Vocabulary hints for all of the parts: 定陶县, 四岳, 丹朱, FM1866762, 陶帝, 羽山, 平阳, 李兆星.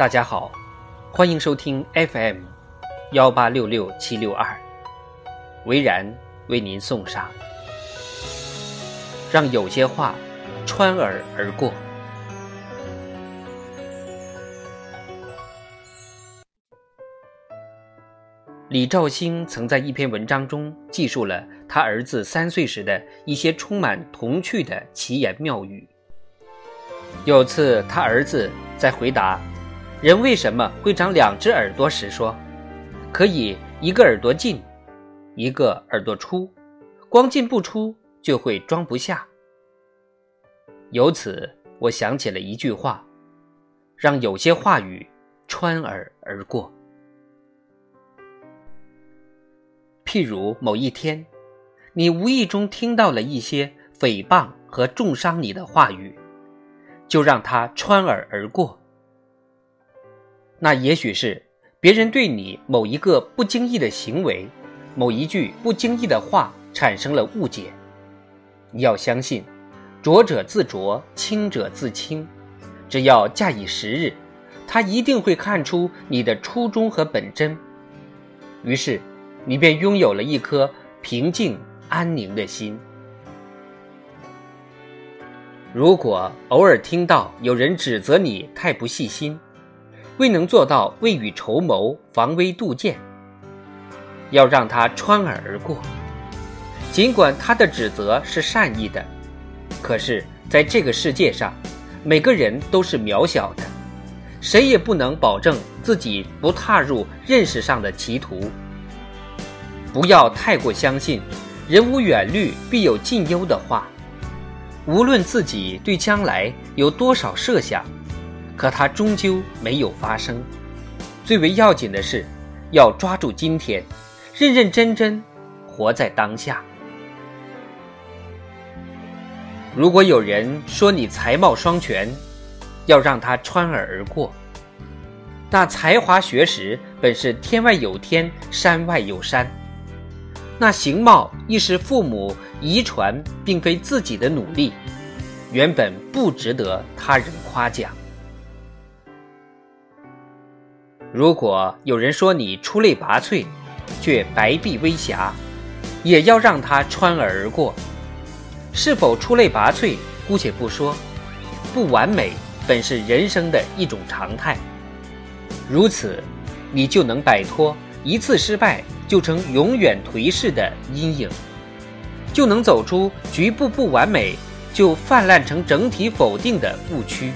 大家好，欢迎收听 FM1866762， 维然为您送上让有些话穿耳而过。李兆星曾在一篇文章中记述了他儿子3岁时的一些充满童趣的奇言妙语。有次他儿子在回答人为什么会长2只耳朵时说，可以一个耳朵进一个耳朵出，光进不出就会装不下。由此我想起了一句话，让有些话语穿耳而过。譬如某一天，你无意中听到了一些诽谤和重伤你的话语，就让它穿耳而过。那也许是别人对你某一个不经意的行为，某一句不经意的话产生了误解。你要相信，浊者自浊，清者自清，只要假以时日，他一定会看出你的初衷和本真。于是你便拥有了一颗平静安宁的心。如果偶尔听到有人指责你太不细心，未能做到未雨绸缪、防微杜渐，要让他穿耳而过。尽管他的指责是善意的，可是在这个世界上，每个人都是渺小的，谁也不能保证自己不踏入认识上的歧途。不要太过相信人无远虑必有近忧的话，无论自己对将来有多少设想，可它终究没有发生。最为要紧的是要抓住今天，认认真真活在当下。如果有人说你才貌双全，要让他穿耳而过。那才华学识本是天外有天，山外有山，那形貌亦是父母遗传，并非自己的努力，原本不值得他人夸奖。如果有人说你出类拔萃，却白璧微瑕，也要让他穿耳而过。是否出类拔萃，姑且不说，不完美本是人生的一种常态。如此，你就能摆脱一次失败就成永远颓势的阴影，就能走出局部不完美就泛滥成整体否定的误区，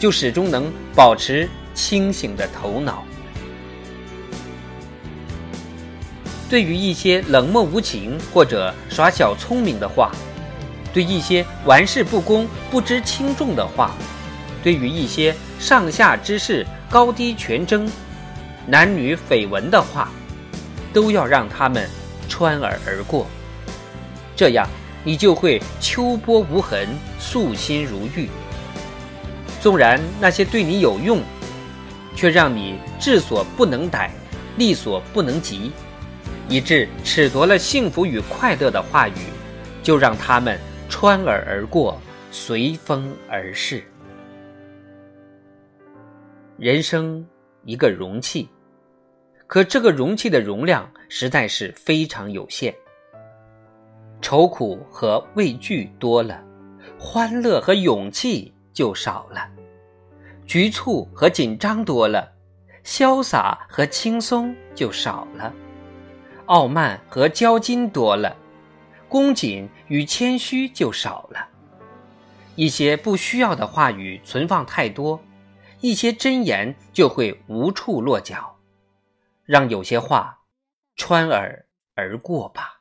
就始终能保持清醒的头脑。对于一些冷漠无情或者耍小聪明的话，对一些玩世不恭不知轻重的话，对于一些上下之事高低权争男女绯闻的话，都要让他们穿耳而过。这样你就会秋波无痕，素心如玉。纵然那些对你有用，却让你志所不能逮，力所不能及，以致褫夺了幸福与快乐的话语，就让他们穿耳而过，随风而逝。人生一个容器，可这个容器的容量实在是非常有限，愁苦和畏惧多了，欢乐和勇气就少了；局促和紧张多了，潇洒和轻松就少了；傲慢和骄矜多了，恭谨与谦虚就少了。一些不需要的话语存放太多，一些真言就会无处落脚。让有些话穿耳而过吧。